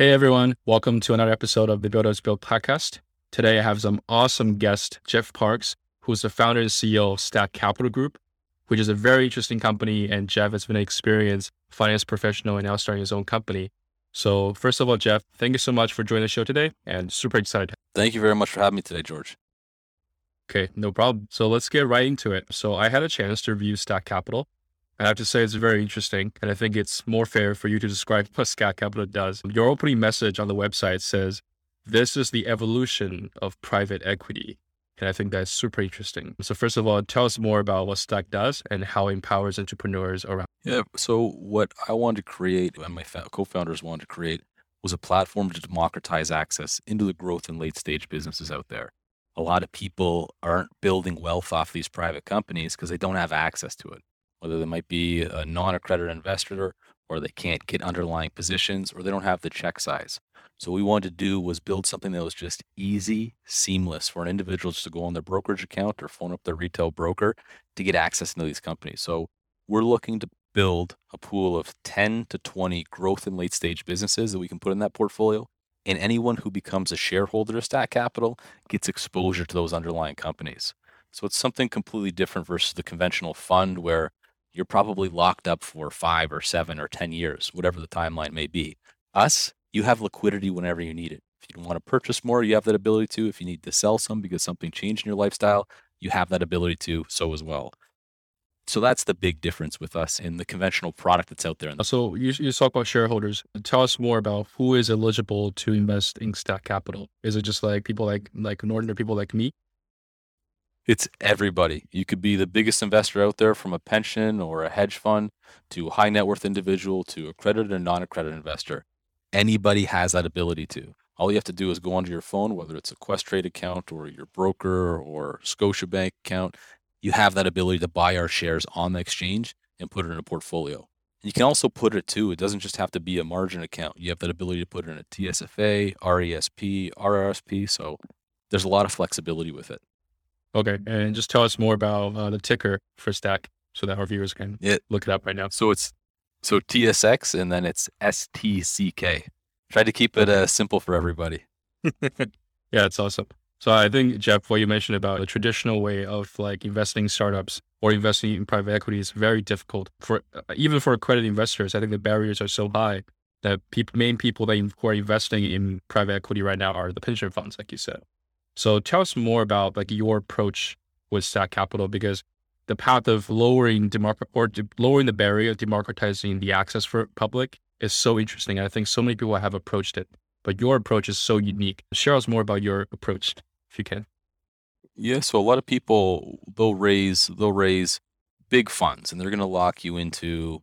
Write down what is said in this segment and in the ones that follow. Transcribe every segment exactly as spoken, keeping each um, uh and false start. Hey everyone, welcome to another episode of the Builders Build podcast. Today I have some awesome guest, Jeff Parks, who's the founder and C E O of Stack Capital Group, which is a very interesting company, and Jeff has been an experienced finance professional and now starting his own company. So first of all, Jeff, thank you so much for joining the show today and super excited. Thank you very much for having me today, George. Okay, no problem. So let's get right into it. So I had a chance to review Stack Capital. I have to say it's very interesting, and I think it's more fair for you to describe what Stack Capital does. Your opening message on the website says, this is the evolution of private equity. And I think that's super interesting. So first of all, tell us more about what Stack does and how it empowers entrepreneurs around. Yeah, so what I wanted to create and my co-founders wanted to create was a platform to democratize access into the growth and late stage businesses out there. A lot of people aren't building wealth off these private companies because they don't have access to it. Whether they might be a non-accredited investor or they can't get underlying positions or they don't have the check size. So what we wanted to do was build something that was just easy, seamless for an individual just to go on their brokerage account or phone up their retail broker to get access into these companies. So we're looking to build a pool of ten to twenty growth and late stage businesses that we can put in that portfolio. And anyone who becomes a shareholder of Stack Capital gets exposure to those underlying companies. So it's something completely different versus the conventional fund where you're probably locked up for five or seven or ten years, whatever the timeline may be. Us, you have liquidity whenever you need it. If you want to purchase more, you have that ability to. If you need to sell some because something changed in your lifestyle, you have that ability to so as well. So that's the big difference with us in the conventional product that's out there. So you, you talk about shareholders. Tell us more about who is eligible to invest in Stack Capital. Is it just like people like, like ordinary people like me? It's everybody. You could be the biggest investor out there, from a pension or a hedge fund to a high net worth individual to accredited and non-accredited investor. Anybody has that ability to. All you have to do is go onto your phone, whether it's a Questrade account or your broker or Scotiabank account. You have that ability to buy our shares on the exchange and put it in a portfolio. You can also put it too. It doesn't just have to be a margin account. You have that ability to put it in a T S F A, R E S P, R R S P. So there's a lot of flexibility with it. Okay. And just tell us more about uh, the ticker for Stack so that our viewers can it, look it up right now. So it's so T S X and then it's S T C K. Try to keep it uh, simple for everybody. Yeah, it's awesome. So I think, Jeff, what you mentioned about the traditional way of like investing startups or investing in private equity is very difficult for even for accredited investors. I think the barriers are so high that pe- main people that who are investing in private equity right now are the pension funds, like you said. So tell us more about like your approach with Stack Capital, because the path of lowering demarc- or de- lowering the barrier, democratizing the access for public is so interesting. And I think so many people have approached it, but your approach is so unique. Share us more about your approach if you can. Yeah. So a lot of people, they'll raise, they'll raise big funds and they're going to lock you into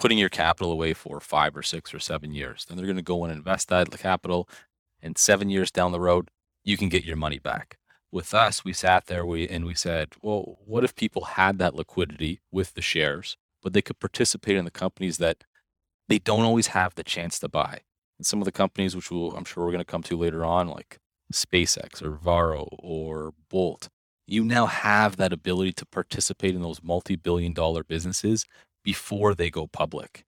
putting your capital away for five or six or seven years. Then they're going to go and invest that capital, and seven years down the road, you can get your money back. With us, we sat there we and we said, well, what if people had that liquidity with the shares, but they could participate in the companies that they don't always have the chance to buy? And some of the companies, which we'll, I'm sure we're going to come to later on, like SpaceX or Varo or Bolt, you now have that ability to participate in those multi-billion dollar businesses before they go public.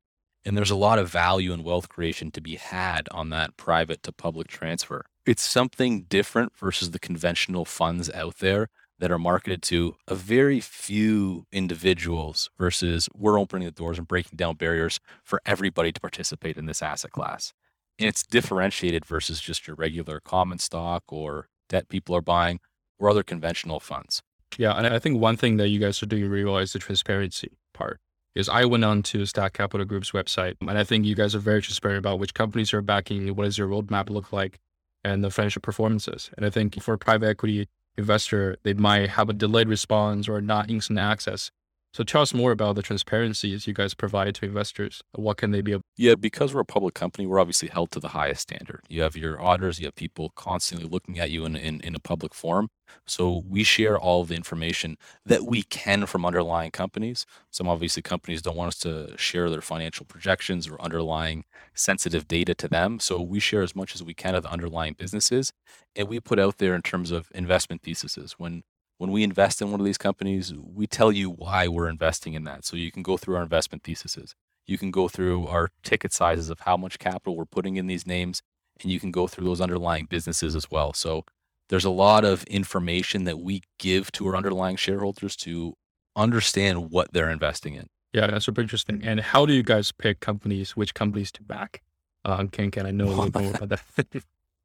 And there's a lot of value and wealth creation to be had on that private to public transfer. It's something different versus the conventional funds out there that are marketed to a very few individuals versus we're opening the doors and breaking down barriers for everybody to participate in this asset class. And it's differentiated versus just your regular common stock or debt people are buying or other conventional funds. Yeah. And I think one thing that you guys are doing really well is the transparency part. Is I went on to Stack Capital Group's website, and I think you guys are very transparent about which companies you're backing, what does your roadmap look like, and the financial performances. And I think for a private equity investor, they might have a delayed response or not instant access. So tell us more about the transparencies you guys provide to investors. What can they be? Able- yeah, because we're a public company, we're obviously held to the highest standard. You have your auditors, you have people constantly looking at you in, in, in a public forum. So we share all the information that we can from underlying companies. Some obviously companies don't want us to share their financial projections or underlying sensitive data to them. So we share as much as we can of the underlying businesses. And we put out there in terms of investment theses. When When we invest in one of these companies, we tell you why we're investing in that. So you can go through our investment theses. You can go through our ticket sizes of how much capital we're putting in these names, and you can go through those underlying businesses as well. So there's a lot of information that we give to our underlying shareholders to understand what they're investing in. Yeah, that's super interesting. And how do you guys pick companies, which companies to back? Um, can can I know a little more about that?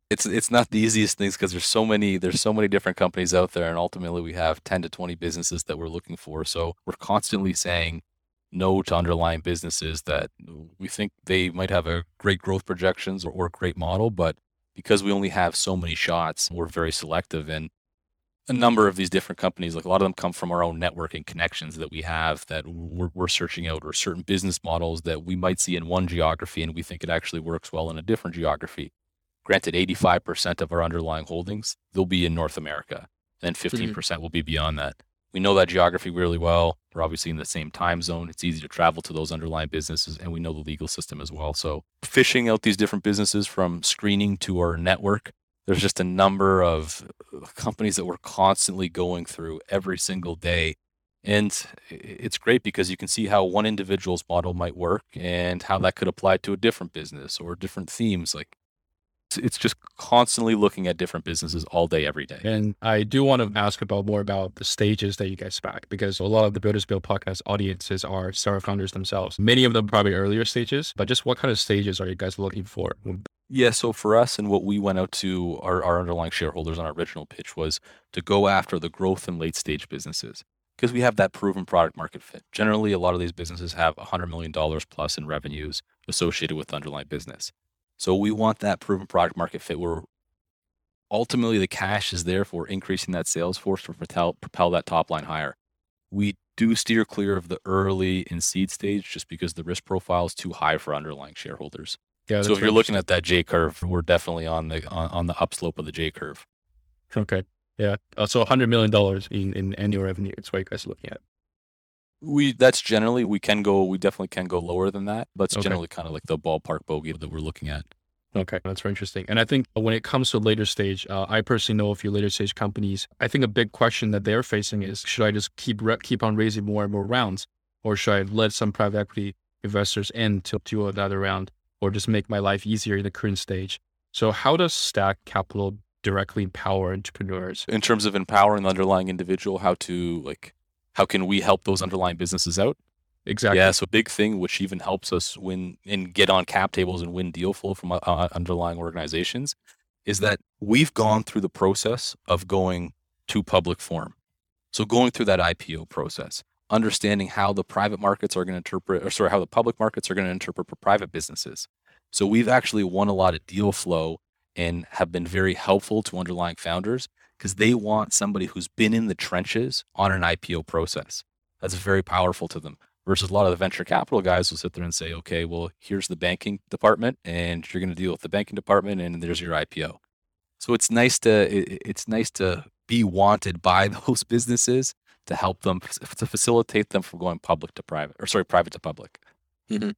It's it's not the easiest things because there's so many there's so many different companies out there, and ultimately we have ten to twenty businesses that we're looking for. So we're constantly saying no to underlying businesses that we think they might have a great growth projections or, or a great model, but because we only have so many shots, we're very selective. And a number of these different companies, like a lot of them come from our own network and connections that we have that we're, we're searching out, or certain business models that we might see in one geography and we think it actually works well in a different geography. Granted, eighty-five percent of our underlying holdings, they'll be in North America, and fifteen percent mm-hmm. will be beyond that. We know that geography really well. We're obviously in the same time zone. It's easy to travel to those underlying businesses, and we know the legal system as well. So fishing out these different businesses from screening to our network, there's just a number of companies that we're constantly going through every single day. And it's great because you can see how one individual's model might work and how that could apply to a different business or different themes. Like, it's just constantly looking at different businesses all day, every day. And I do want to ask about more about the stages that you guys back, because a lot of the Builders Build podcast audiences are startup founders themselves. Many of them probably earlier stages, but just what kind of stages are you guys looking for? Yeah. So for us, and what we went out to our, our underlying shareholders on our original pitch was to go after the growth in late stage businesses, because we have that proven product market fit. Generally, a lot of these businesses have one hundred million dollars plus in revenues associated with the underlying business. So we want that proven product market fit where ultimately the cash is there for increasing that sales force to propel, propel that top line higher. We do steer clear of the early and seed stage just because the risk profile is too high for underlying shareholders. Yeah, so if you're looking at that J curve, we're definitely on the on, on the upslope of the J curve. Okay. Yeah. Uh, so one hundred million dollars in, in annual revenue, it's what you guys are looking at. We, that's generally, we can go, we definitely can go lower than that, but it's okay. Generally kind of like the ballpark bogey that we're looking at. Okay. That's very interesting. And I think when it comes to later stage, uh, I personally know a few later stage companies. I think a big question that they're facing is, should I just keep re- keep on raising more and more rounds, or should I let some private equity investors in to do another round, or just make my life easier in the current stage? So how does Stack Capital directly empower entrepreneurs? In terms of empowering the underlying individual, how to like, how can we help those underlying businesses out? Exactly. Yeah. So big thing, which even helps us win and get on cap tables and win deal flow from uh, underlying organizations, is that we've gone through the process of going to public form. So going through that I P O process, understanding how the private markets are going to interpret, or sorry, how the public markets are going to interpret for private businesses. So we've actually won a lot of deal flow and have been very helpful to underlying founders, because they want somebody who's been in the trenches on an I P O process. That's very powerful to them. Versus a lot of the venture capital guys will sit there and say, okay, well, here's the banking department and you're going to deal with the banking department and there's your I P O. So it's nice to, it's nice to be wanted by those businesses to help them, to facilitate them from going public to private, or sorry, private to public. Mm-hmm.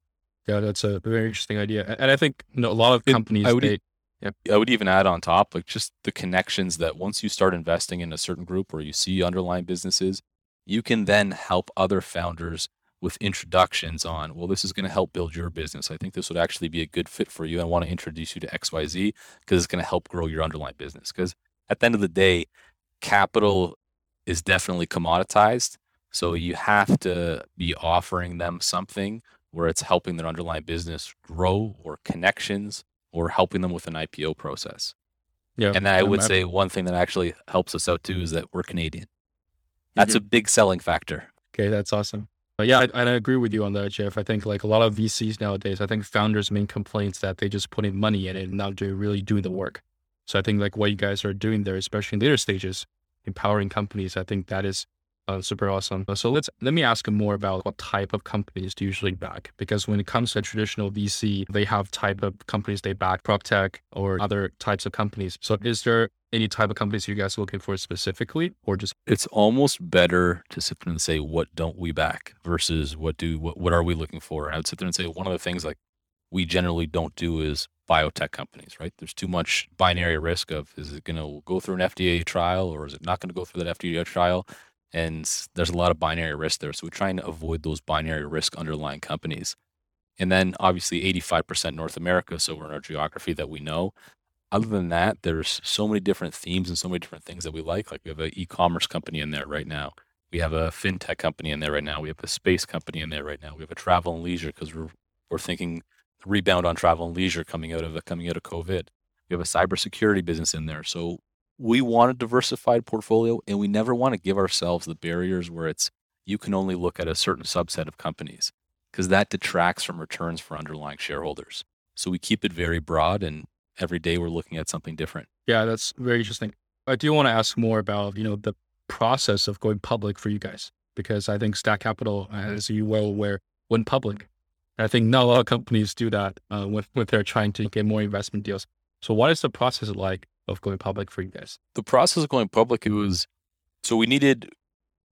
Yeah, that's a very interesting idea. And I think you know, a lot of companies, it, I would, they... Yep. I would even add on top, like just the connections that once you start investing in a certain group or you see underlying businesses, you can then help other founders with introductions on, well, this is going to help build your business. I think this would actually be a good fit for you. I want to introduce you to X Y Z because it's going to help grow your underlying business. Because at the end of the day, capital is definitely commoditized. So you have to be offering them something where it's helping their underlying business grow, or connections, or helping them with an I P O process. Yeah, and then I would say one thing that actually helps us out too is that we're Canadian. That's mm-hmm. a big selling factor. Okay, that's awesome. But yeah, I, I agree with you on that, Jeff. I think like a lot of V Cs nowadays, I think founders' main complaints that they just put in money in it and not do, really do the work. So I think like what you guys are doing there, especially in later stages, empowering companies, I think that is uh, super awesome. So let's let me ask more about what type of companies do you usually back, because when it comes to traditional V C, they have type of companies they back, prop tech or other types of companies. So is there any type of companies you guys are looking for specifically, or just? It's almost better to sit there and say, what don't we back versus what do what what are we looking for? And I would sit there and say one of the things like we generally don't do is biotech companies, right? There's too much binary risk of, is it going to go through an F D A trial or is it not going to go through that F D A trial? And there's a lot of binary risk there. So we're trying to avoid those binary risk underlying companies. and then obviously eighty-five percent North America, so we're in our geography that we know. Other than that, there's so many different themes and so many different things that we like. Like we have an e-commerce company in there right now. We have a fintech company in there right now. We have a space company in there right now. We have a travel and leisure because we're we're thinking rebound on travel and leisure coming out of coming out of COVID. We have a cybersecurity business in there. So we want a diversified portfolio, and we never want to give ourselves the barriers where it's you can only look at a certain subset of companies because that detracts from returns for underlying shareholders. So we keep it very broad, and every day we're looking at something different. Yeah, that's very interesting. I do want to ask more about, you know, the process of going public for you guys, because I think Stack Capital, as you well aware, went public. I think not a lot of companies do that uh, when, when they're trying to get more investment deals. So what is the process like of going public for you guys? The process of going public, it was, so we needed,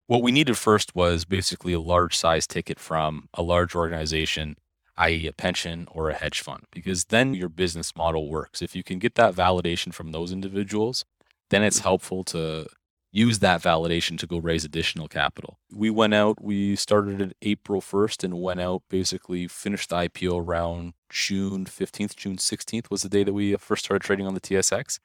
what we needed first was basically a large size ticket from a large organization, that is a pension or a hedge fund, because then your business model works. If you can get that validation from those individuals, then it's helpful to use that validation to go raise additional capital. We went out, we started it April first and went out, basically finished the I P O around June fifteenth, June sixteenth was the day that we first started trading on the T S X.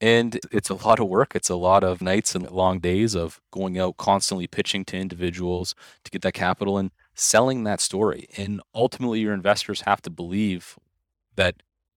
And it's a lot of work. It's a lot of nights and long days of going out, constantly pitching to individuals to get that capital and selling that story. And ultimately your investors have to believe that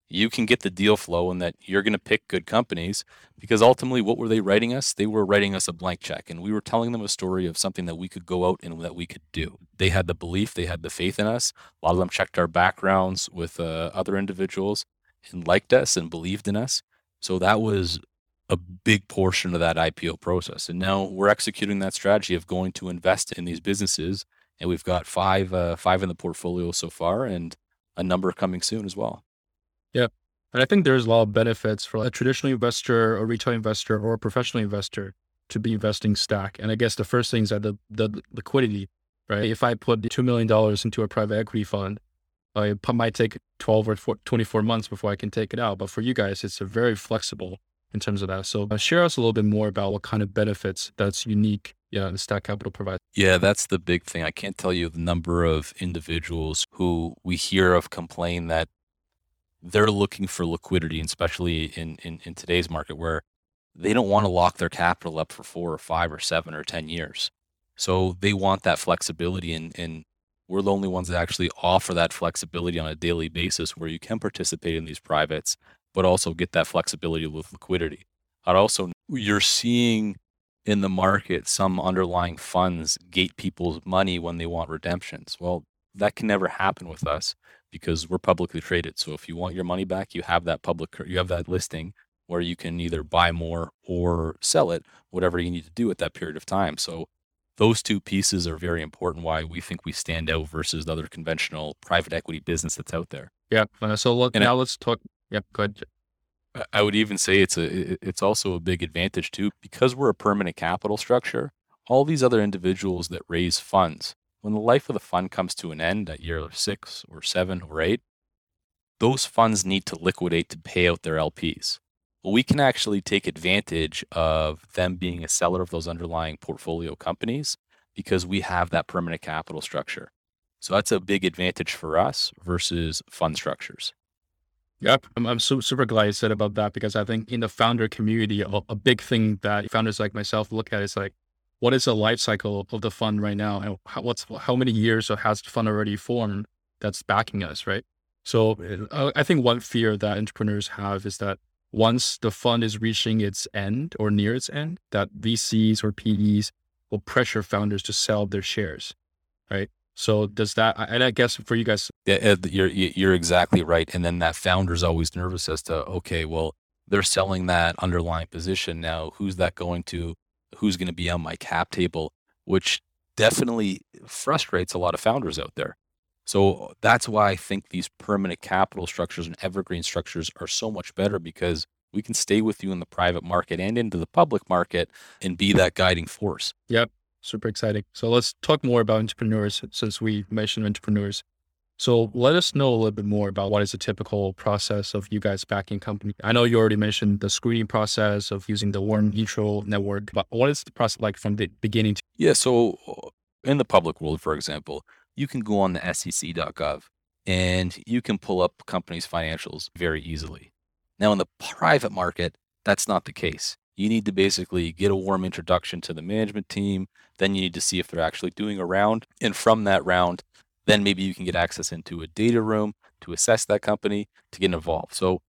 you can get the deal flow and that you're going to pick good companies, because ultimately what were they writing us? They were writing us a blank check, and we were telling them a story of something that we could go out and that we could do. They had the belief, they had the faith in us. A lot of them checked our backgrounds with uh, other individuals and liked us and believed in us. So that was a big portion of that I P O process. And now we're executing that strategy of going to invest in these businesses. And we've got five, uh, five in the portfolio so far, and a number coming soon as well. Yeah. And I think there's a lot of benefits for a traditional investor or retail investor or a professional investor to be investing Stack. And I guess the first thing is that the, the liquidity, right? If I put two million dollars into a private equity fund, uh, it might take twelve or twenty-four months before I can take it out. But for you guys, it's a very flexible in terms of that. So uh, share us a little bit more about what kind of benefits that's unique. Yeah, the Stack Capital provides. Yeah, that's the big thing. I can't tell you the number of individuals who we hear of complain that they're looking for liquidity, and especially in, in, in today's market where they don't want to lock their capital up for four or five or seven or ten years. So they want that flexibility, and, and we're the only ones that actually offer that flexibility on a daily basis where you can participate in these privates, but also get that flexibility with liquidity. I'd also, you're seeing in the market, some underlying funds gate people's money when they want redemptions. Well, that can never happen with us because we're publicly traded. So if you want your money back, you have that public, you have that listing where you can either buy more or sell it, whatever you need to do at that period of time. So those two pieces are very important, why we think we stand out versus the other conventional private equity business that's out there. Yeah. Uh, so look, and now I, let's talk. Yeah, go ahead. I would even say it's a, it's also a big advantage too, because we're a permanent capital structure. All these other individuals that raise funds, when the life of the fund comes to an end at year six or seven or eight, those funds need to liquidate to pay out their L Ps. Well, we can actually take advantage of them being a seller of those underlying portfolio companies because we have that permanent capital structure. So that's a big advantage for us versus fund structures. Yep. I'm, I'm so, super glad you said about that, because I think in the founder community, a, a big thing that founders like myself look at is like, what is the life cycle of the fund right now? And how, what's, how many years has the fund already formed that's backing us, right? So uh, I think one fear that entrepreneurs have is that once the fund is reaching its end or near its end, that V Cs or P Es will pressure founders to sell their shares, right? So does that, and I guess for you guys. Yeah, you're, you're exactly right. And then that founder's always nervous as to, okay, well, they're selling that underlying position now. Who's that going to, who's going to be on my cap table, which definitely frustrates a lot of founders out there. So that's why I think these permanent capital structures and evergreen structures are so much better, because we can stay with you in the private market and into the public market and be that guiding force. Yep. Super exciting. So let's talk more about entrepreneurs, since we mentioned entrepreneurs. So let us know a little bit more about what is the typical process of you guys backing company. I know you already mentioned the screening process of using the warm neutral network, but what is the process like from the beginning? To- yeah. So in the public world, for example, you can go on the S E C dot gov and you can pull up companies' financials very easily. Now, in the private market, that's not the case. You need to basically get a warm introduction to the management team. Then you need to see if they're actually doing a round. And from that round, then maybe you can get access into a data room to assess that company, to get involved. So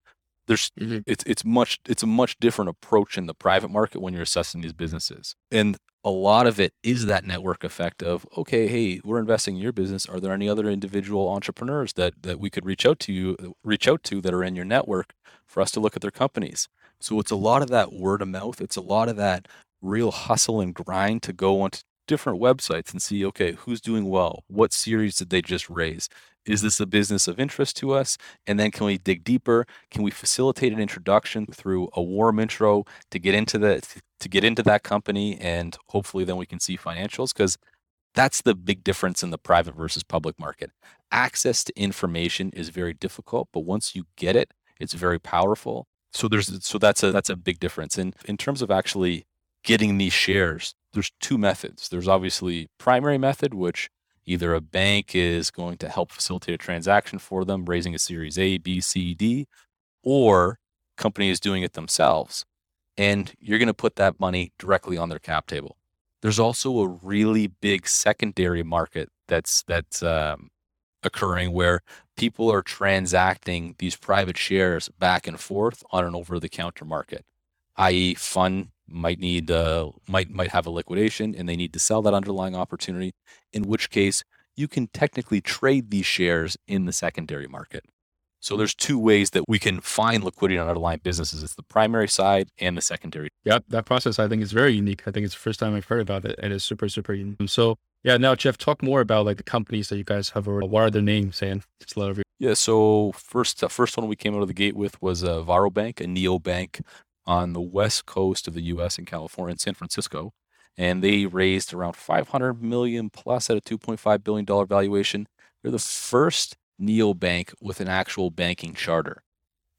there's mm-hmm. it's it's much it's a much different approach in the private market when you're assessing these businesses. And a lot of it is that network effect of, okay, hey, we're investing in your business. Are there any other individual entrepreneurs that that we could reach out to you, reach out to that are in your network for us to look at their companies? So it's a lot of that word of mouth. It's a lot of that real hustle and grind to go onto different websites and see, okay, who's doing well? What series did they just raise? Is this a business of interest to us? And then can we dig deeper? Can we facilitate an introduction through a warm intro to get into the to get into that company? And hopefully then we can see financials, because that's the big difference in the private versus public market. Access to information is very difficult, but once you get it, it's very powerful. So there's so that's a that's a big difference. And in terms of actually getting these shares, there's two methods. There's obviously primary method, which either a bank is going to help facilitate a transaction for them, raising a series A, B, C, D, or company is doing it themselves. And you're going to put that money directly on their cap table. There's also a really big secondary market that's that's um, occurring, where people are transacting these private shares back and forth on an over-the-counter market, that is fund might need uh, might might have a liquidation and they need to sell that underlying opportunity, in which case you can technically trade these shares in the secondary market. So there's two ways that we can find liquidity on underlying businesses. It's the primary side and the secondary. Yeah, that process I think is very unique. I think it's the first time I've heard about it, and it's super, super unique. So yeah, now Jeff, talk more about like the companies that you guys have. Or what are their names? And it's a lot of your- yeah. So first, the first one we came out of the gate with was uh, Varo Bank, a neobank on the west coast of the U S in California, in San Francisco. And they raised around five hundred million dollars plus at a two point five billion dollars valuation. They're the first neobank with an actual banking charter.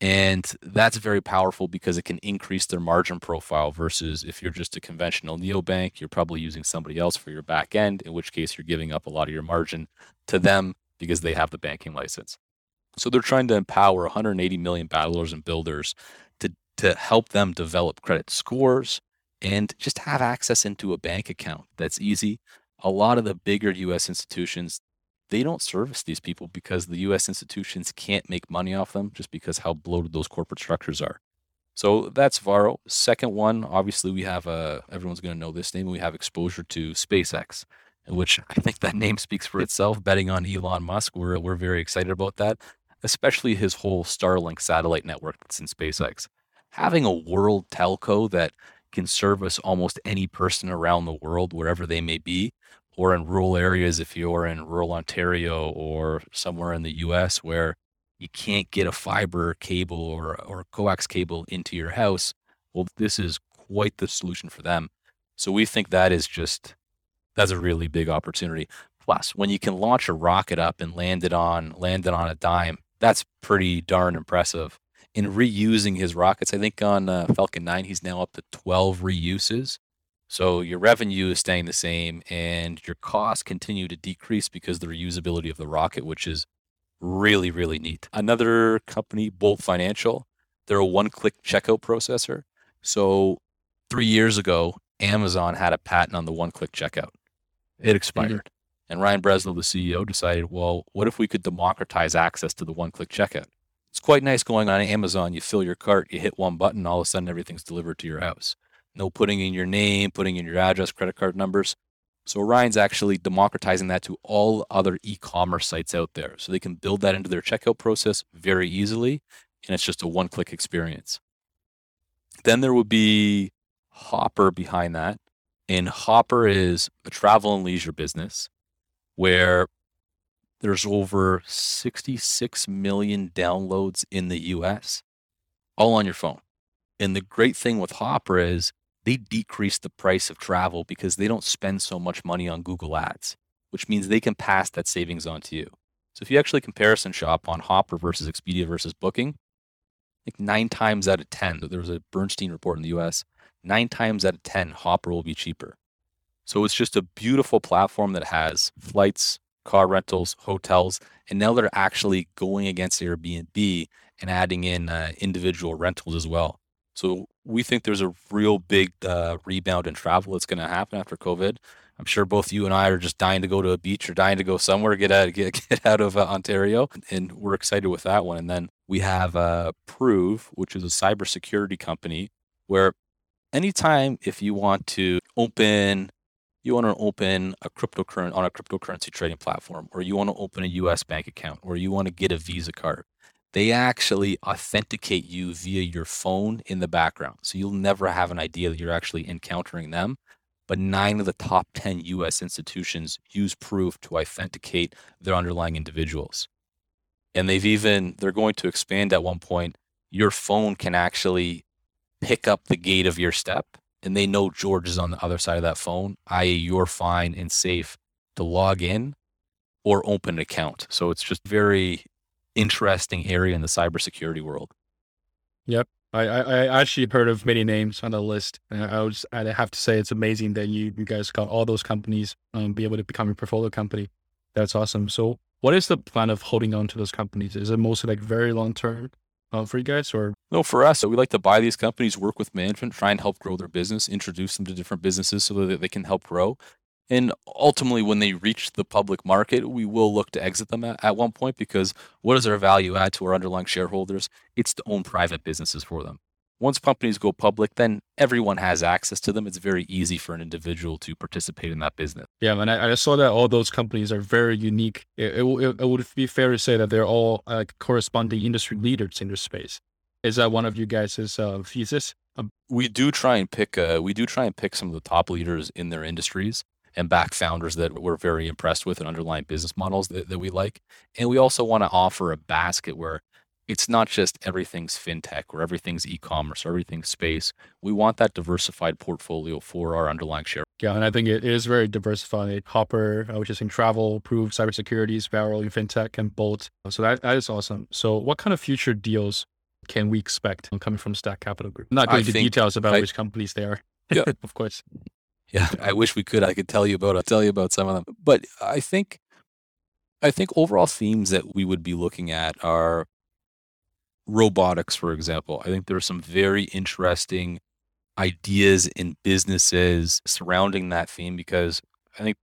And that's very powerful because it can increase their margin profile versus if you're just a conventional neobank, you're probably using somebody else for your back end, in which case you're giving up a lot of your margin to them because they have the banking license. So they're trying to empower one hundred eighty million battlers and builders to to help them develop credit scores and just have access into a bank account that's easy. A lot of the bigger U S institutions, they don't service these people because the U S institutions can't make money off them just because how bloated those corporate structures are. So that's Varo. Second one, obviously we have, a, everyone's going to know this name, we have exposure to SpaceX, which I think that name speaks for itself, betting on Elon Musk. We're, we're very excited about that, especially his whole Starlink satellite network that's in SpaceX. Having a world telco that can service almost any person around the world, wherever they may be, or in rural areas, if you're in rural Ontario or somewhere in the U S where you can't get a fiber cable or, or coax cable into your house, well, this is quite the solution for them. So we think that is just, that's a really big opportunity. Plus, when you can launch a rocket up and land it on, land it on a dime, that's pretty darn impressive. In reusing his rockets, I think on uh, Falcon nine, he's now up to twelve reuses. So your revenue is staying the same and your costs continue to decrease because of the reusability of the rocket, which is really, really neat. Another company, Bolt Financial, they're a one-click checkout processor. So three years ago, Amazon had a patent on the one-click checkout. It expired. Mm-hmm. And Ryan Breslow, the C E O, decided, well, what if we could democratize access to the one-click checkout? It's quite nice going on Amazon. You fill your cart, you hit one button, all of a sudden everything's delivered to your house. No putting in your name, putting in your address, credit card numbers. So Orion's actually democratizing that to all other e-commerce sites out there. So they can build that into their checkout process very easily. And it's just a one-click experience. Then there would be Hopper behind that. And Hopper is a travel and leisure business where there's over sixty-six million downloads in the U S, all on your phone. And the great thing with Hopper is they decrease the price of travel because they don't spend so much money on Google Ads, which means they can pass that savings on to you. So if you actually comparison shop on Hopper versus Expedia versus Booking, like nine times out of ten, there was a Bernstein report in the U S, nine times out of ten, Hopper will be cheaper. So it's just a beautiful platform that has flights, car rentals, hotels, and now they're actually going against Airbnb and adding in uh, individual rentals as well. So we think there's a real big uh, rebound in travel that's going to happen after COVID. I'm sure both you and I are just dying to go to a beach or dying to go somewhere, get out, get, get out of uh, Ontario. And we're excited with that one. And then we have uh, Prove, which is a cybersecurity company where anytime if you want to open, you want to open a cryptocurrency on a cryptocurrency trading platform, or you want to open a U S bank account, or you want to get a Visa card, they actually authenticate you via your phone in the background. So you'll never have an idea that you're actually encountering them. But nine of the top ten U S institutions use Proof to authenticate their underlying individuals. And they've even, they're going to expand at one point, your phone can actually pick up the gate of your step. And they know George is on the other side of that phone, that is you're fine and safe to log in or open an account. So it's just very interesting area in the cybersecurity world. Yep. I, I, I actually heard of many names on the list. And I was, I have to say it's amazing that you, you guys got all those companies um, be able to become a portfolio company. That's awesome. So what is the plan of holding on to those companies? Is it mostly like very long-term uh, for you guys or? No, for us. So we like to buy these companies, work with management, try and help grow their business, introduce them to different businesses so that they can help grow. And ultimately, when they reach the public market, we will look to exit them at, at one point, because what is our value add to our underlying shareholders? It's to own private businesses for them. Once companies go public, then everyone has access to them. It's very easy for an individual to participate in that business. Yeah, and I, I saw that all those companies are very unique. It, it, it, it would be fair to say that they're all uh, corresponding industry leaders in their space. Is that one of you guys' uh, thesis? Um, we do try and pick. Uh, we do try and pick some of the top leaders in their industries and back founders that we're very impressed with and underlying business models that, that we like. And we also want to offer a basket where it's not just everything's fintech or everything's e-commerce or everything's space. We want that diversified portfolio for our underlying share. Yeah, and I think it is very diversified. Hopper, which is in travel, Prove, cybersecurities, Varo, fintech, and Bolt. So that, that is awesome. So what kind of future deals can we expect coming from Stack Capital Group? I'm not going into details about I, which companies they are, yeah. Of course. Yeah, I wish we could. I could tell you about. I'll tell you about some of them. But I think, I think overall themes that we would be looking at are robotics, for example. I think there are some very interesting ideas in businesses surrounding that theme, because I think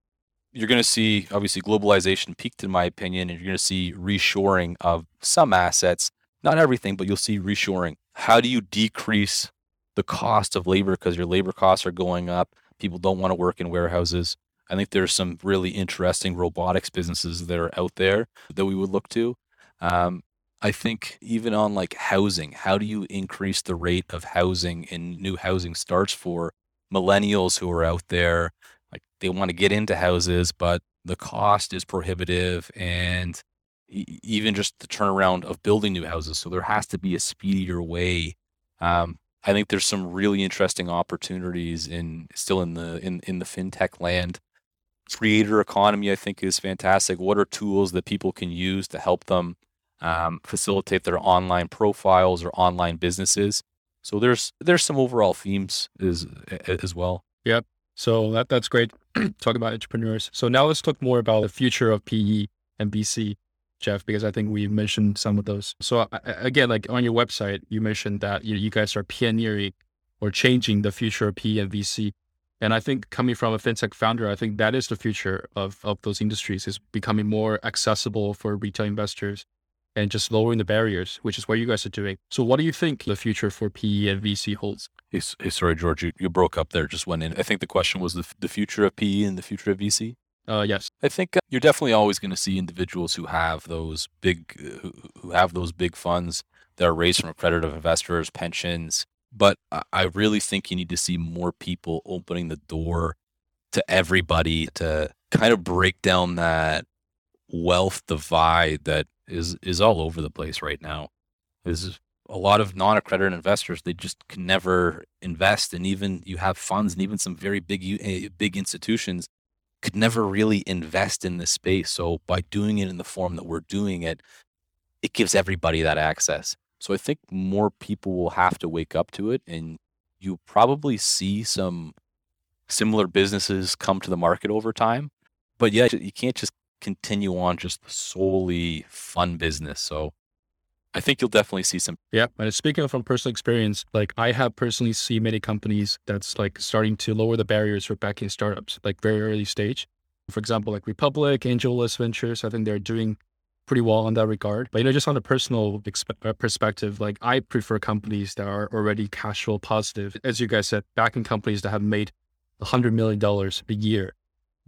you're going to see obviously globalization peaked, in my opinion, and you're going to see reshoring of some assets. Not everything, but you'll see reshoring. How do you decrease the cost of labor? Because your labor costs are going up. People don't want to work in warehouses. I think there's some really interesting robotics businesses that are out there that we would look to. Um, I think even on like housing, how do you increase the rate of housing and new housing starts for millennials who are out there? Like they want to get into houses, but the cost is prohibitive, and e- even just the turnaround of building new houses. So there has to be a speedier way. Um, I think there's some really interesting opportunities in still in the in, in the fintech land. Creator economy, I think, is fantastic. What are tools that people can use to help them um, facilitate their online profiles or online businesses? So there's there's some overall themes as as well. Yep. So that that's great. Talk about entrepreneurs. So now let's talk more about the future of P E and V C. Jeff, because I think we've mentioned some of those. So again, like on your website, you mentioned that you, you guys are pioneering or changing the future of P E and V C. And I think coming from a fintech founder, I think that is the future of, of those industries, is becoming more accessible for retail investors and just lowering the barriers, which is what you guys are doing. So what do you think the future for P E and V C holds? Hey, hey sorry, George, you, you broke up there, just went in. I think the question was the, the future of P E and the future of V C. Uh, yes, I think you're definitely always going to see individuals who have those big, who, who have those big funds that are raised from accredited investors, pensions. But I really think you need to see more people opening the door to everybody to kind of break down that wealth divide that is is all over the place right now. There's a lot of non-accredited investors; they just can never invest, and even you have funds, and even some very big big institutions could never really invest in this space. So by doing it in the form that we're doing it, it gives everybody that access. So I think more people will have to wake up to it, and you probably see some similar businesses come to the market over time. But yeah, you can't just continue on just the solely fun business. So I think you'll definitely see some. Yeah. And speaking from personal experience, like I have personally seen many companies that's like starting to lower the barriers for backing startups, like very early stage. For example, like Republic, AngelList Ventures, I think they're doing pretty well in that regard. But, you know, just on a personal exp- perspective, like I prefer companies that are already cash flow positive. As you guys said, backing companies that have made one hundred million dollars a year.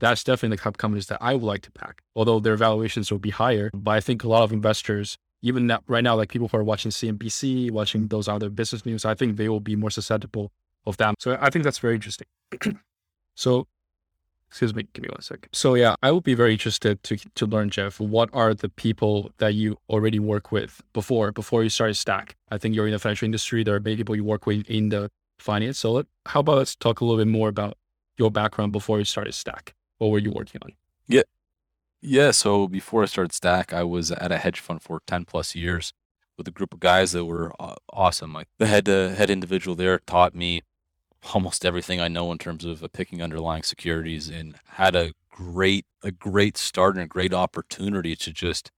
That's definitely the companies that I would like to back, although their valuations will be higher. But I think a lot of investors, even right now, like people who are watching C N B C, watching those other business news, I think they will be more susceptible of that. So I think that's very interesting. So, excuse me, give me one second. So yeah, I would be very interested to to learn, Jeff, what are the people that you already work with before, before you started Stack? I think you're in the financial industry. There are many people you work with in the finance. So let, how about let's talk a little bit more about your background before you started Stack. What were you working on? Yeah. Yeah. So before I started Stack, I was at a hedge fund for ten plus years with a group of guys that were awesome. Like the head uh, head individual there taught me almost everything I know in terms of picking underlying securities, and had a great, a great start and a great opportunity to just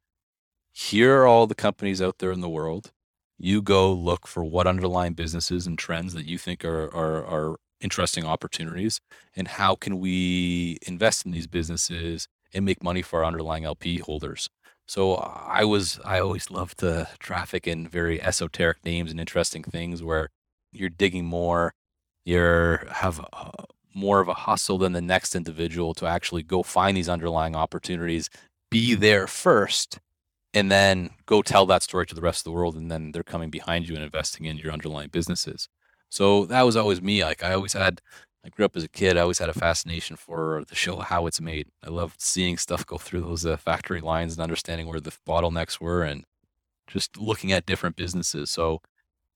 hear all the companies out there in the world. You go look for what underlying businesses and trends that you think are, are, are interesting opportunities, and how can we invest in these businesses and make money for our underlying L P holders. So I was, I always loved to traffic in very esoteric names and interesting things where you're digging more, you're have a, more of a hustle than the next individual to actually go find these underlying opportunities, be there first, and then go tell that story to the rest of the world. And then they're coming behind you and investing in your underlying businesses. So that was always me. Like I always had, I grew up as a kid. I always had a fascination for the show, how it's made. I loved seeing stuff go through those uh, factory lines and understanding where the bottlenecks were and just looking at different businesses. So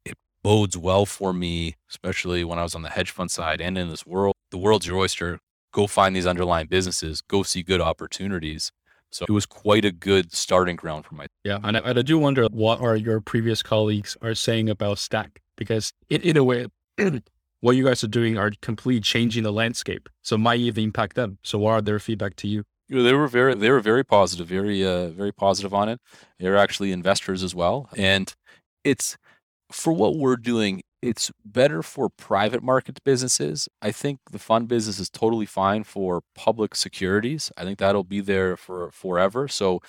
it bodes well for me, especially when I was on the hedge fund side and in this world. The world's your oyster. Go find these underlying businesses. Go see good opportunities. So it was quite a good starting ground for my. Yeah. And I, and I do wonder what are your previous colleagues are saying about Stack? Because it, in a way, what you guys are doing are completely changing the landscape. So it might even impact them. So what are their feedback to you? You know, they were very, they were very positive, very, uh, very positive on it. They're actually investors as well. And it's for what we're doing. It's better for private market businesses. I think the fund business is totally fine for public securities. I think that'll be there for forever. So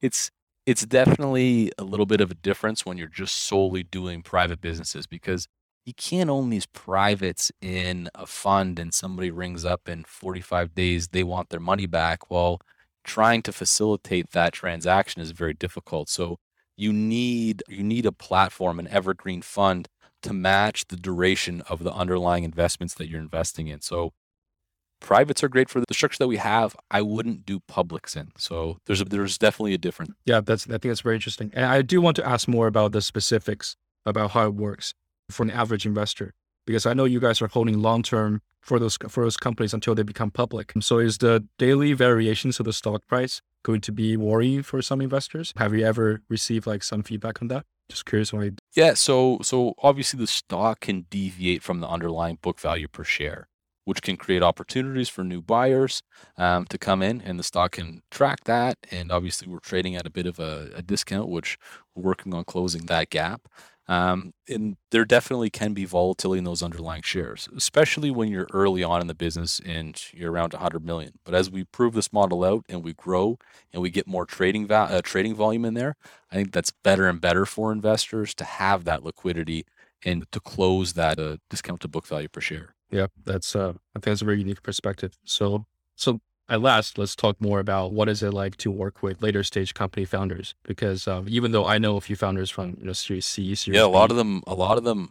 it's, It's definitely a little bit of a difference when you're just solely doing private businesses, because you can't own these privates in a fund and somebody rings up in forty-five days, they want their money back. Well, trying to facilitate that transaction is very difficult. So you need you need a platform, an evergreen fund, to match the duration of the underlying investments that you're investing in. So privates are great for the structure that we have. I wouldn't do publics in. So there's a, there's definitely a difference. Yeah, that's I think that's very interesting. And I do want to ask more about the specifics about how it works for an average investor, because I know you guys are holding long term for those for those companies until they become public. So is the daily variations of the stock price going to be worrying for some investors? Have you ever received like some feedback on that? Just curious why. Yeah, so so obviously the stock can deviate from the underlying book value per share, which can create opportunities for new buyers um, to come in, and the stock can track that. And obviously we're trading at a bit of a, a discount, which we're working on closing that gap. Um, and there definitely can be volatility in those underlying shares, especially when you're early on in the business and you're around one hundred million. But as we prove this model out and we grow and we get more trading val- uh, trading volume in there, I think that's better and better for investors to have that liquidity and to close that uh, discount to book value per share. Yeah, that's, uh, I think that's a very unique perspective. So, so at last, let's talk more about what is it like to work with later stage company founders, because um, even though I know a few founders from, you know, Series C, Series Yeah, a lot B, of them, a lot of them.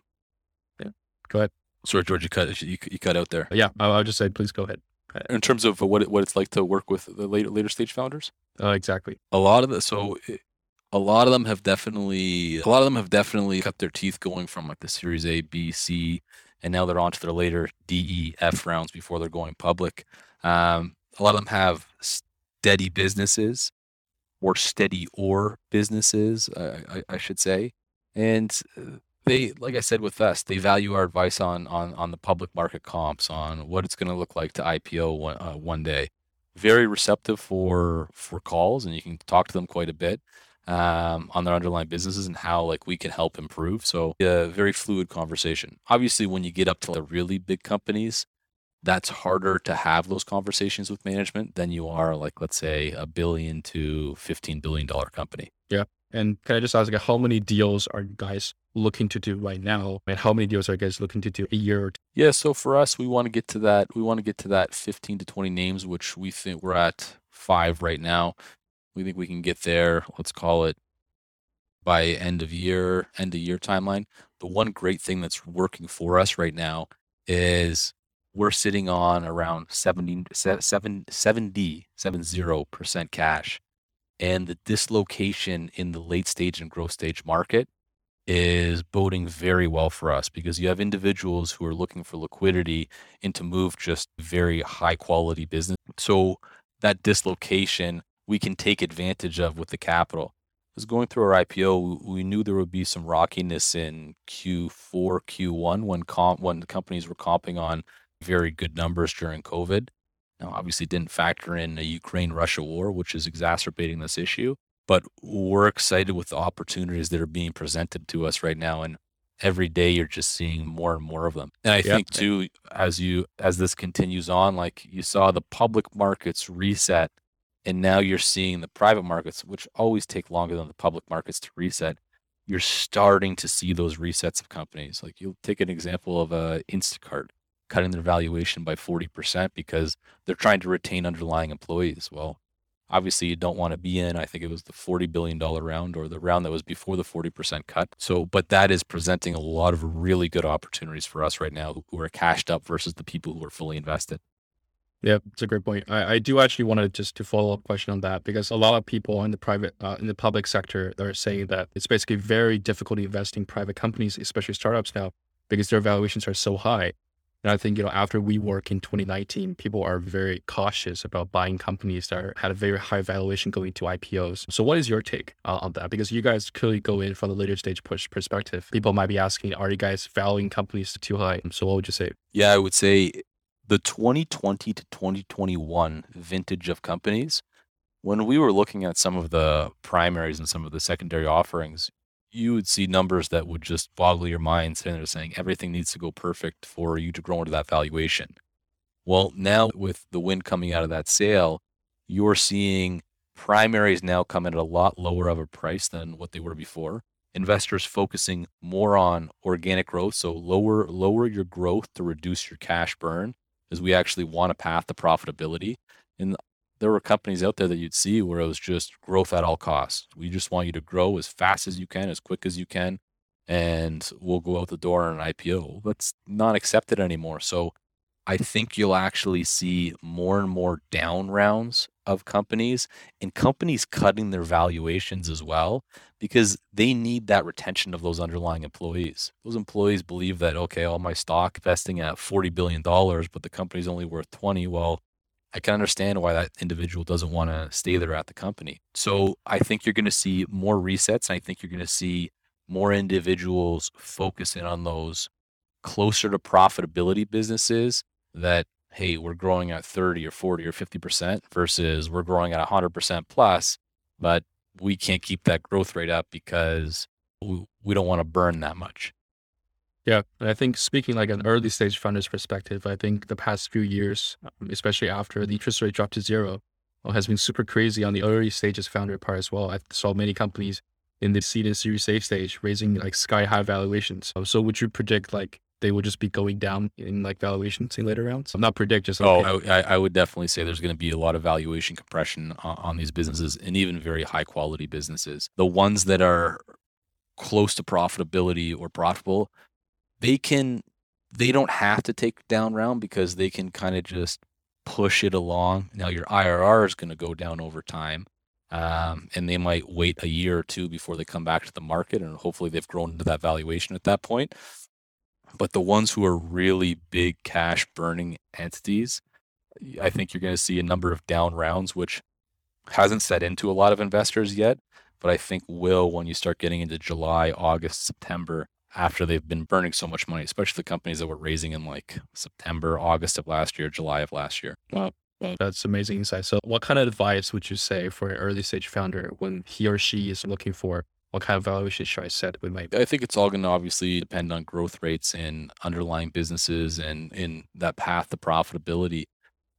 Yeah, go ahead. Sorry, George, you cut, you, you cut out there. Yeah, I, I just said, please go ahead. In terms of what it, what it's like to work with the later, later stage founders? Uh, exactly. A lot of the, so it, a lot of them have definitely, a lot of them have definitely cut their teeth going from like the Series A, B, C, and now they're on to their later D, E, F rounds before they're going public. Um, a lot of them have steady businesses or steady or businesses, I, I, I should say. And they, like I said with us, they value our advice on on, on the public market comps, on what it's going to look like to I P O one, uh, one day, very receptive for for calls, and you can talk to them quite a bit um, on their underlying businesses and how like we can help improve. So a very fluid conversation. Obviously, when you get up to the really big companies, that's harder to have those conversations with management than you are like, let's say, a billion to fifteen billion dollars company. Yeah. And can I just ask, like, how many deals are you guys looking to do right now? And how many deals are you guys looking to do a year or two? Yeah. So for us, we want to get to that. We want to get to that fifteen to twenty names, which we think we're at five right now. We think we can get there. Let's call it by end of year, end of year timeline. The one great thing that's working for us right now is we're sitting on around seventy percent cash. And the dislocation in the late stage and growth stage market is boding very well for us, because you have individuals who are looking for liquidity and to move just very high quality business. So that dislocation we can take advantage of with the capital. Because going through our I P O, we knew there would be some rockiness in Q four, Q one when comp, when the companies were comping on very good numbers during COVID. Now, obviously didn't factor in a Ukraine-Russia war, which is exacerbating this issue, but we're excited with the opportunities that are being presented to us right now. And every day you're just seeing more and more of them. And I yep. think too, as you, as this continues on, like you saw the public markets reset and now you're seeing the private markets, which always take longer than the public markets to reset. You're starting to see those resets of companies. Like you'll take an example of a Instacart cutting their valuation by forty percent because they're trying to retain underlying employees. Well, obviously you don't want to be in, I think it was the forty billion dollars round or the round that was before the forty percent cut. So, but that is presenting a lot of really good opportunities for us right now who are cashed up versus the people who are fully invested. Yeah, it's a great point. I, I do actually want to just to follow up question on that, because a lot of people in the private, uh, in the public sector, they're saying that it's basically very difficult to invest in private companies, especially startups now, because their valuations are so high. And I think, you know, after WeWork in twenty nineteen, people are very cautious about buying companies that are, had a very high valuation going to I P Os. So what is your take uh, on that? Because you guys clearly go in from the later stage push perspective. People might be asking, are you guys valuing companies too high? So what would you say? Yeah, I would say the twenty twenty to twenty twenty-one vintage of companies, when we were looking at some of the primaries and some of the secondary offerings, you would see numbers that would just boggle your mind, sitting there saying everything needs to go perfect for you to grow into that valuation. Well, now with the wind coming out of that sail, you're seeing primaries now come at a lot lower of a price than what they were before. Investors focusing more on organic growth. So lower, lower your growth to reduce your cash burn, because we actually want a path to profitability. And there were companies out there that you'd see where it was just growth at all costs. We just want you to grow as fast as you can, as quick as you can, and we'll go out the door on an I P O. That's not accepted anymore. So I think you'll actually see more and more down rounds of companies, and companies cutting their valuations as well, because they need that retention of those underlying employees. Those employees believe that, okay, all my stock vesting at forty billion dollars, but the company's only worth twenty. Well, I can understand why that individual doesn't want to stay there at the company. So I think you're going to see more resets. And I think you're going to see more individuals focus in on those closer to profitability businesses that, hey, we're growing at thirty or forty or fifty percent versus we're growing at one hundred percent plus, but we can't keep that growth rate up because we, we don't want to burn that much. Yeah. And I think speaking like an early stage founder's perspective, I think the past few years, especially after the interest rate dropped to zero, has been super crazy on the early stages founder part as well. I saw many companies in the seed and series A stage raising like sky high valuations. So would you predict like they will just be going down in like valuations in later rounds? I'm not predict, just like, oh, I, I would definitely say there's going to be a lot of valuation compression on, on these businesses, and even very high quality businesses. The ones that are close to profitability or profitable, they can, they don't have to take down round because they can kind of just push it along. Now your I R R is going to go down over time. Um, and they might wait a year or two before they come back to the market, and hopefully they've grown into that valuation at that point. But the ones who are really big cash burning entities, I think you're going to see a number of down rounds, which hasn't set into a lot of investors yet, but I think will when you start getting into July, August, September, after they've been burning so much money, especially the companies that were raising in like September, August of last year, July of last year. Wow. That's amazing insight. So what kind of advice would you say for an early stage founder when he or she is looking for what kind of valuation should I set with my? I think it's all going to obviously depend on growth rates and underlying businesses and in that path to profitability.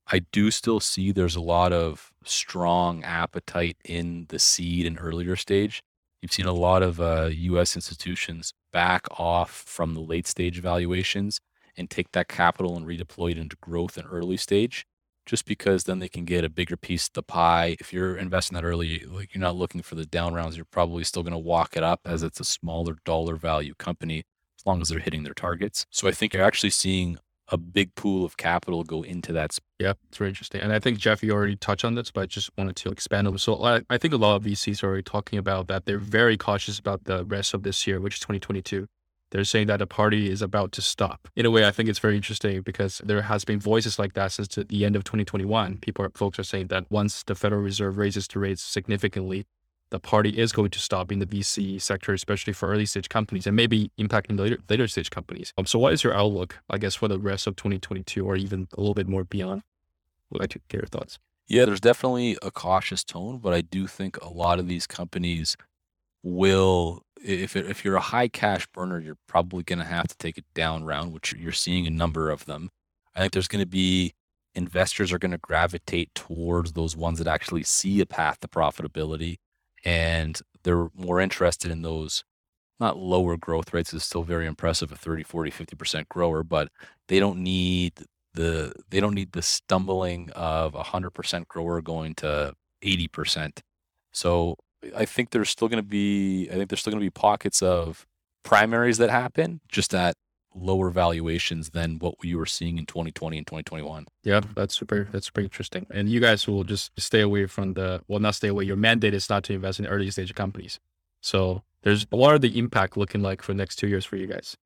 I do still see there's a lot of strong appetite in the seed and earlier stage. You've seen a lot of uh, U S institutions back off from the late stage valuations and take that capital and redeploy it into growth and early stage, just because then they can get a bigger piece of the pie. If you're investing that early, like you're not looking for the down rounds, you're probably still going to walk it up as it's a smaller dollar value company, as long as they're hitting their targets. So I think you're actually seeing a big pool of capital go into that. Yeah, it's very interesting. And I think, Jeff, you already touched on this, but I just wanted to expand on it. So I, I think a lot of V Cs are already talking about that. They're very cautious about the rest of this year, which is twenty twenty-two. They're saying that the party is about to stop. In a way, I think it's very interesting because there has been voices like that since to the end of twenty twenty-one. People, are, folks are saying that once the Federal Reserve raises the rates significantly, the party is going to stop in the V C sector, especially for early stage companies and maybe impacting the later, later stage companies. Um, so what is your outlook, I guess, for the rest of twenty twenty-two or even a little bit more beyond? Would like to get your thoughts. Yeah, there's definitely a cautious tone, but I do think a lot of these companies will, if it, if you're a high cash burner, you're probably going to have to take a down round, which you're seeing a number of them. I think there's going to be investors are going to gravitate towards those ones that actually see a path to profitability, and they're more interested in those, not lower growth rates. Is still very impressive, a thirty, forty, fifty percent grower, but they don't need the they don't need the stumbling of a one hundred percent grower going to eighty percent. So I think there's still going to be, I think there's still going to be pockets of primaries that happen, just at lower valuations than what we were seeing in twenty twenty and twenty twenty-one. Yeah, that's super, that's super interesting. And you guys will just stay away from the, well, not stay away. Your mandate is not to invest in early stage companies. So there's, what are the impact looking like for the next two years for you guys?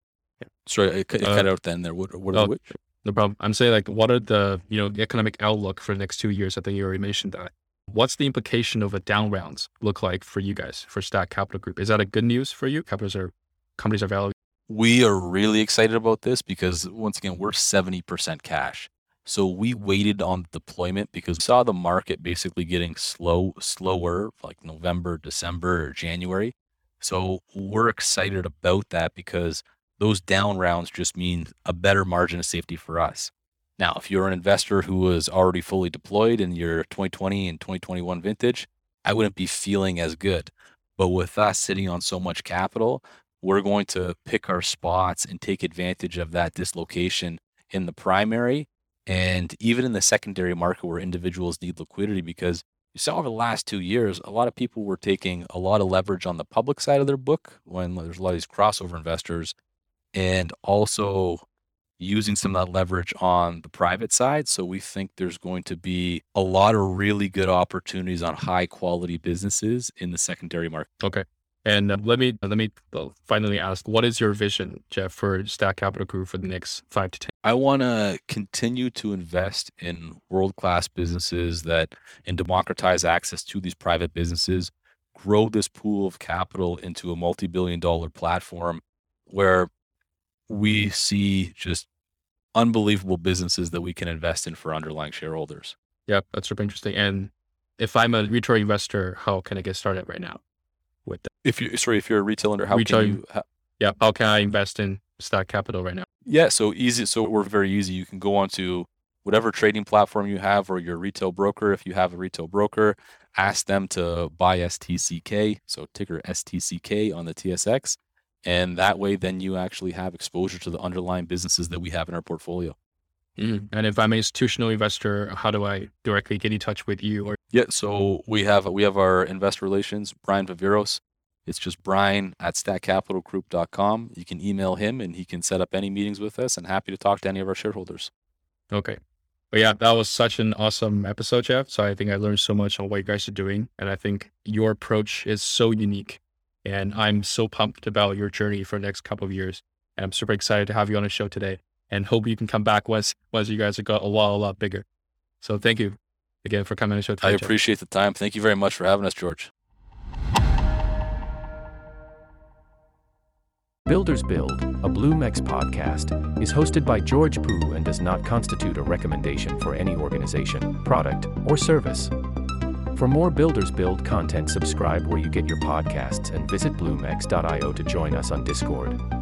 Yeah. Sorry, it cut, it cut uh, out then there. What, what are oh, the, no problem. I'm saying like, what are the, you know, the economic outlook for the next two years? I think you already mentioned that. What's the implication of a down rounds look like for you guys, for Stack Capital Group? Is that a good news for you? Capitals are, companies are valued. We are really excited about this because once again, we're seventy percent cash. So we waited on deployment because we saw the market basically getting slow, slower, like November, December, or January. So we're excited about that because those down rounds just mean a better margin of safety for us. Now, if you're an investor who was already fully deployed in your twenty twenty and twenty twenty-one vintage, I wouldn't be feeling as good. But with us sitting on so much capital, we're going to pick our spots and take advantage of that dislocation in the primary and even in the secondary market where individuals need liquidity, because you saw over the last two years, a lot of people were taking a lot of leverage on the public side of their book when there's a lot of these crossover investors, and also using some of that leverage on the private side. So we think there's going to be a lot of really good opportunities on high quality businesses in the secondary market. Okay. And uh, let me, let me finally ask, what is your vision, Jeff, for Stack Capital Group for the next five to ten? I want to continue to invest in world-class businesses that, and democratize access to these private businesses, grow this pool of capital into a multi-billion dollar platform where we see just unbelievable businesses that we can invest in for underlying shareholders. Yeah, that's super interesting. And if I'm a retail investor, how can I get started right now with that? If you sorry, if you're a retail investor, how retail, can you? How, yeah, how can I invest in Stack Capital right now? Yeah, so easy. So we're very easy. You can go onto whatever trading platform you have, or your retail broker. If you have a retail broker, ask them to buy S T C K. So ticker S T C K on the T S X. And that way, then you actually have exposure to the underlying businesses that we have in our portfolio. Mm. And if I'm an institutional investor, how do I directly get in touch with you? Or yeah, so we have we have our investor relations, Brian Viveros. It's just Brian at stack capital group dot com. You can email him, and he can set up any meetings with us. And happy to talk to any of our shareholders. Okay. But yeah, that was such an awesome episode, Jeff. So I think I learned so much on what you guys are doing, and I think your approach is so unique. And I'm so pumped about your journey for the next couple of years. And I'm super excited to have you on the show today, and hope you can come back once, once you guys have got a lot, a lot bigger. So thank you again for coming on the show today. I appreciate the time. Thank you very much for having us, George. Builders Build, a Blue Mex podcast, is hosted by George Poo and does not constitute a recommendation for any organization, product, or service. For more Builders Build content, subscribe where you get your podcasts and visit blue mex dot i o to join us on Discord.